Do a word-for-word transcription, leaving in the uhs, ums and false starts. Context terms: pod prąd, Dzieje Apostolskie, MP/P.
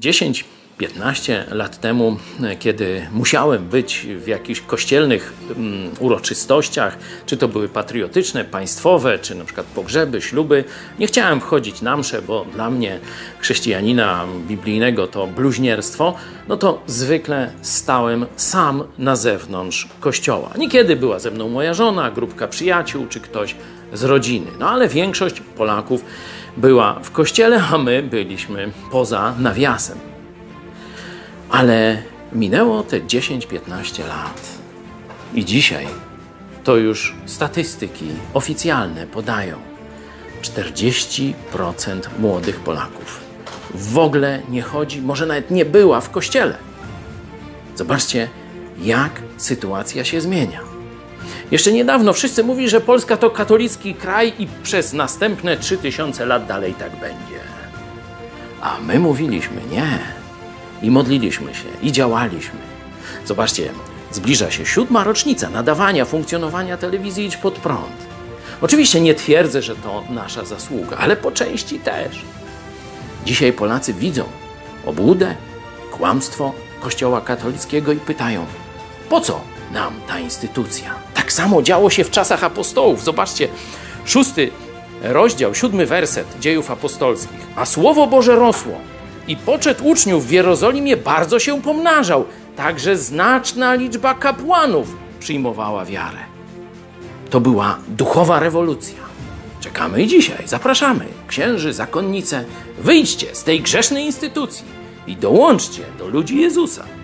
dziesięć, piętnaście lat temu, kiedy musiałem być w jakichś kościelnych um, uroczystościach, czy to były patriotyczne, państwowe, czy na przykład pogrzeby, śluby, nie chciałem wchodzić na mszę, bo dla mnie, chrześcijanina biblijnego, to bluźnierstwo, no to zwykle stałem sam na zewnątrz kościoła. Niekiedy była ze mną moja żona, grupka przyjaciół, czy ktoś z rodziny. No ale większość Polaków była w kościele, a my byliśmy poza nawiasem. Ale minęło te dziesięć, piętnaście lat i dzisiaj to już statystyki oficjalne podają. czterdzieści procent młodych Polaków w ogóle nie chodzi, może nawet nie była w kościele. Zobaczcie, jak sytuacja się zmienia. Jeszcze niedawno wszyscy mówili, że Polska to katolicki kraj i przez następne trzy tysiące lat dalej tak będzie. A my mówiliśmy nie. I modliliśmy się, i działaliśmy. Zobaczcie, zbliża się siódma rocznica nadawania, funkcjonowania telewizji Idź Pod Prąd. Oczywiście nie twierdzę, że to nasza zasługa, ale po części też. Dzisiaj Polacy widzą obłudę, kłamstwo Kościoła katolickiego i pytają, po co nam ta instytucja? Tak samo działo się w czasach apostołów. Zobaczcie, szósty rozdział, siódmy werset Dziejów Apostolskich. A Słowo Boże rosło i poczet uczniów w Jerozolimie bardzo się pomnażał. Także znaczna liczba kapłanów przyjmowała wiarę. To była duchowa rewolucja. Czekamy i dzisiaj. Zapraszamy księży, zakonnice. Wyjdźcie z tej grzesznej instytucji i dołączcie do ludzi Jezusa.